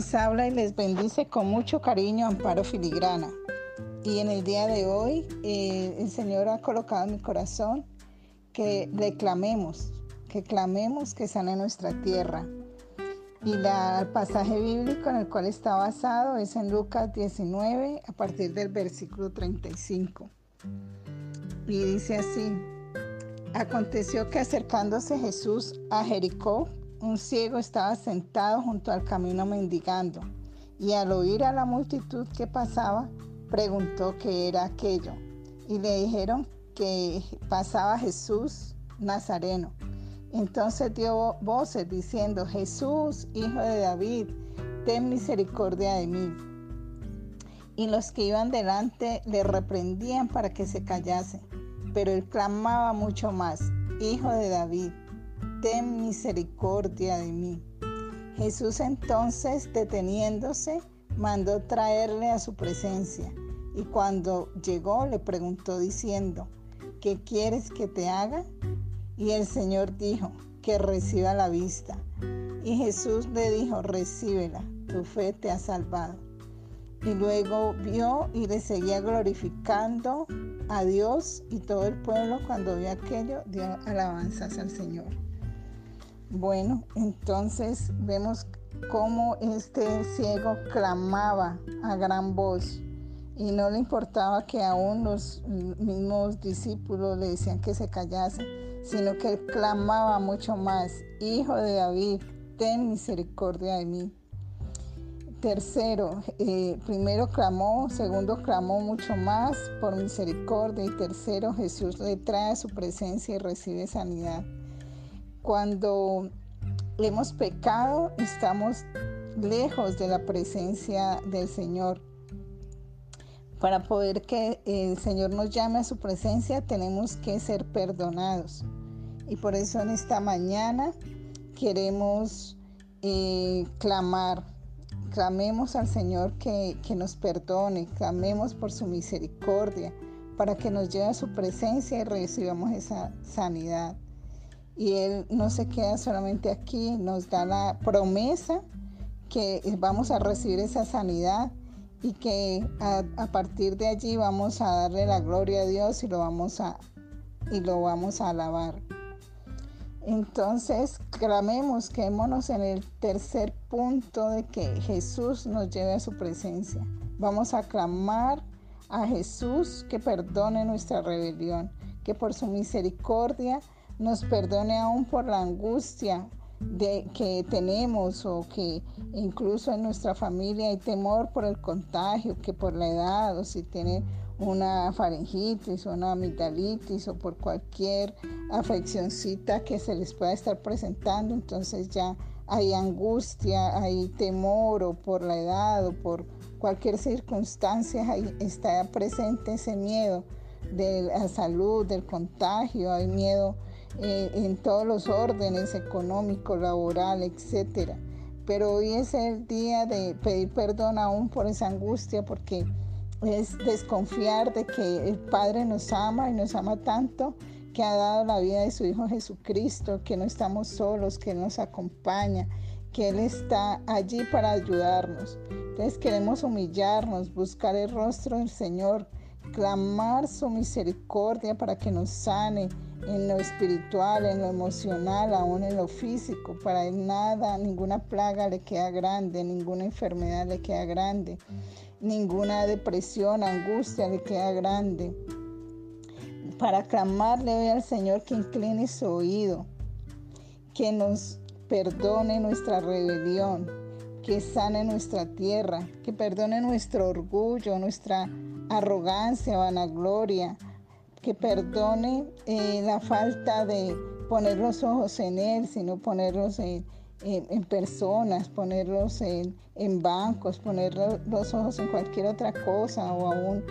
Les habla y les bendice con mucho cariño Amparo Filigrana. Y en el día de hoy el Señor ha colocado en mi corazón que le clamemos, que sane nuestra tierra. Y el pasaje bíblico en el cual está basado es en Lucas 19, a partir del versículo 35. Y dice así: Aconteció que acercándose Jesús a Jericó, un ciego estaba sentado junto al camino mendigando, y al oír a la multitud que pasaba, preguntó qué era aquello. Y le dijeron que pasaba Jesús Nazareno. Entonces dio voces diciendo: Jesús, hijo de David, ten misericordia de mí. Y los que iban delante le reprendían para que se callase, pero él clamaba mucho más: Hijo de David, ten misericordia de mí. Jesús entonces, deteniéndose, mandó traerle a su presencia, y cuando llegó le preguntó diciendo: ¿qué quieres que te haga? Y el Señor dijo: que reciba la vista. Y Jesús le dijo: recíbela, tu fe te ha salvado. Y luego vio y le seguía glorificando a Dios, y todo el pueblo, cuando vio aquello, dio alabanzas al Señor. Bueno, entonces vemos cómo este ciego clamaba a gran voz, y no le importaba que aún los mismos discípulos le decían que se callase, sino que él clamaba mucho más: Hijo de David, ten misericordia de mí. Tercero, primero clamó, segundo clamó mucho más por misericordia, y tercero, Jesús le trae su presencia y recibe sanidad. Cuando hemos pecado, estamos lejos de la presencia del Señor. Para poder que el Señor nos llame a su presencia, tenemos que ser perdonados. Y por eso en esta mañana queremos clamar. Clamemos al Señor que nos perdone, clamemos por su misericordia para que nos lleve a su presencia y recibamos esa sanidad. Y Él no se queda solamente aquí, nos da la promesa que vamos a recibir esa sanidad y que a partir de allí vamos a darle la gloria a Dios y lo vamos a alabar. Entonces, clamemos, quedémonos en el tercer punto de que Jesús nos lleve a su presencia. Vamos a clamar a Jesús que perdone nuestra rebelión, que por su misericordia nos perdone aún por la angustia que tenemos, o que incluso en nuestra familia hay temor por el contagio, que por la edad, o si tiene una faringitis o una amigdalitis o por cualquier afeccioncita que se les pueda estar presentando. Entonces ya hay angustia, hay temor, o por la edad o por cualquier circunstancia ahí está presente ese miedo de la salud, del contagio. Hay miedo en todos los órdenes, económico, laboral, etcétera. Pero hoy es el día de pedir perdón aún por esa angustia, porque es desconfiar de que el Padre nos ama, y nos ama tanto que ha dado la vida de su Hijo Jesucristo, que no estamos solos, que Él nos acompaña, que Él está allí para ayudarnos. Entonces queremos humillarnos, buscar el rostro del Señor, clamar su misericordia para que nos sane en lo espiritual, en lo emocional, aún en lo físico. Para Él nada, ninguna plaga le queda grande, ninguna enfermedad le queda grande, ninguna depresión, angustia le queda grande. Para clamarle hoy al Señor que incline su oído, que nos perdone nuestra rebelión, que sane nuestra tierra, que perdone nuestro orgullo, nuestra arrogancia, vanagloria, que perdone la falta de poner los ojos en Él, sino ponerlos en personas, ponerlos en bancos, poner los ojos en cualquier otra cosa, o aún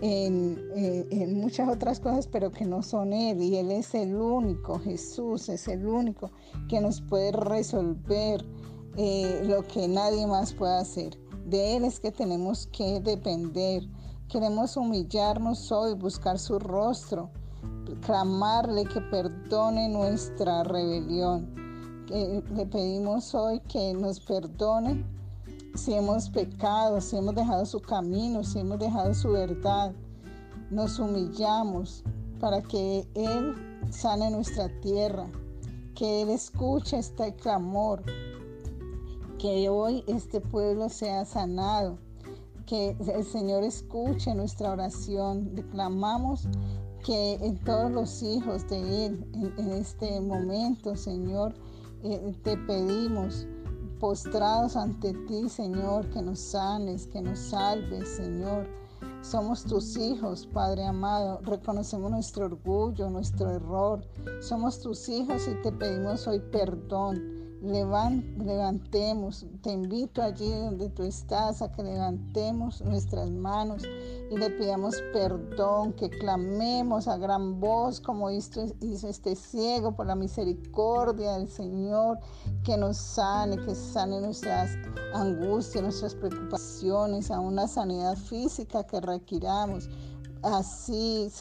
en muchas otras cosas, pero que no son Él. Y Él es el único, Jesús es el único que nos puede resolver lo que nadie más puede hacer. De Él es que tenemos que depender. Queremos humillarnos hoy, buscar su rostro, clamarle que perdone nuestra rebelión. Le pedimos hoy que nos perdone si hemos pecado, si hemos dejado su camino, si hemos dejado su verdad. Nos humillamos para que Él sane nuestra tierra, que Él escuche este clamor, que hoy este pueblo sea sanado, que el Señor escuche nuestra oración. Clamamos que en todos los hijos de Él, en este momento, Señor, te pedimos, postrados ante ti, Señor, que nos sanes, que nos salves, Señor. Somos tus hijos, Padre amado, reconocemos nuestro orgullo, nuestro error. Somos tus hijos y te pedimos hoy perdón. Levantemos, te invito allí donde tú estás a que levantemos nuestras manos y le pidamos perdón, que clamemos a gran voz como hizo este ciego por la misericordia del Señor, que nos sane, que sane nuestras angustias, nuestras preocupaciones, a una sanidad física que requiramos. Así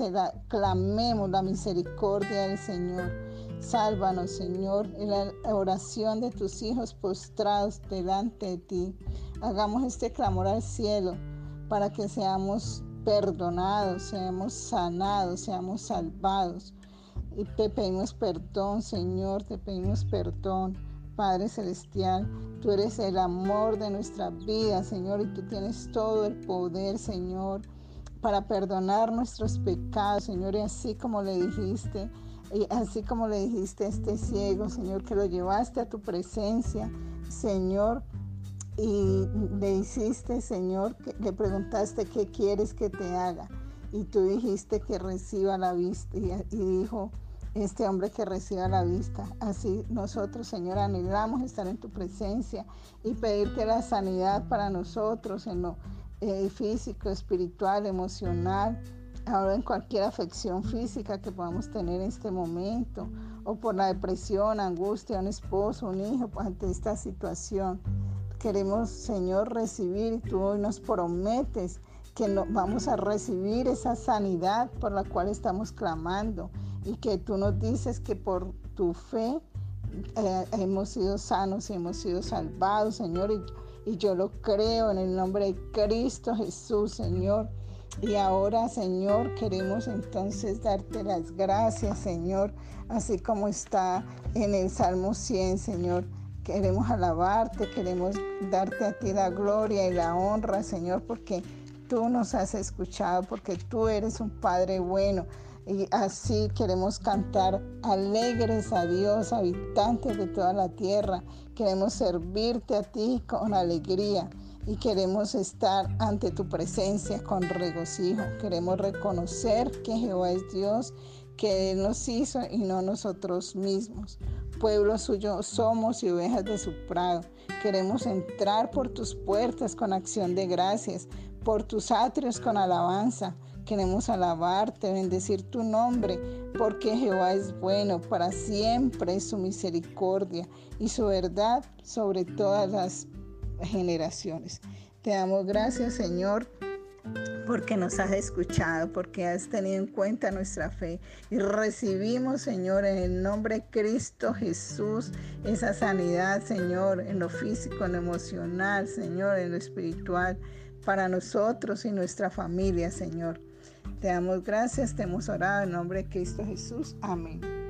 clamemos la misericordia del Señor. Sálvanos, Señor, en la oración de tus hijos postrados delante de ti. Hagamos este clamor al cielo para que seamos perdonados, seamos sanados, seamos salvados. Y te pedimos perdón, Señor, te pedimos perdón. Padre Celestial, tú eres el amor de nuestra vida, Señor, y tú tienes todo el poder, Señor, para perdonar nuestros pecados, Señor, y así como le dijiste a este ciego, Señor, que lo llevaste a tu presencia, Señor, y le hiciste, Señor, que le preguntaste qué quieres que te haga, y tú dijiste que reciba la vista, y dijo este hombre que reciba la vista. Así nosotros, Señor, anhelamos estar en tu presencia y pedirte la sanidad para nosotros en lo físico, espiritual, emocional, ahora en cualquier afección física que podamos tener en este momento, o por la depresión, angustia, un esposo, un hijo, ante esta situación. Queremos, Señor, recibir, y tú hoy nos prometes que vamos a recibir esa sanidad por la cual estamos clamando, y que tú nos dices que por tu fe hemos sido sanos y hemos sido salvados, Señor, y yo lo creo en el nombre de Cristo Jesús, Señor. Y ahora, Señor, queremos entonces darte las gracias, Señor, así como está en el Salmo 100, Señor. Queremos alabarte, queremos darte a ti la gloria y la honra, Señor, porque tú nos has escuchado, porque tú eres un Padre bueno. Y así queremos cantar alegres a Dios, habitantes de toda la tierra. Queremos servirte a ti con alegría y queremos estar ante tu presencia con regocijo. Queremos reconocer que Jehová es Dios, que Él nos hizo y no nosotros mismos. Pueblo suyo somos y ovejas de su prado. Queremos entrar por tus puertas con acción de gracias, por tus atrios con alabanza. Queremos alabarte, bendecir tu nombre, porque Jehová es bueno, para siempre es su misericordia y su verdad sobre todas las generaciones. Te damos gracias, Señor, porque nos has escuchado, porque has tenido en cuenta nuestra fe, y recibimos, Señor, en el nombre de Cristo Jesús, esa sanidad, Señor, en lo físico, en lo emocional, Señor, en lo espiritual, para nosotros y nuestra familia, Señor. Te damos gracias, te hemos orado en nombre de Cristo Jesús. Amén.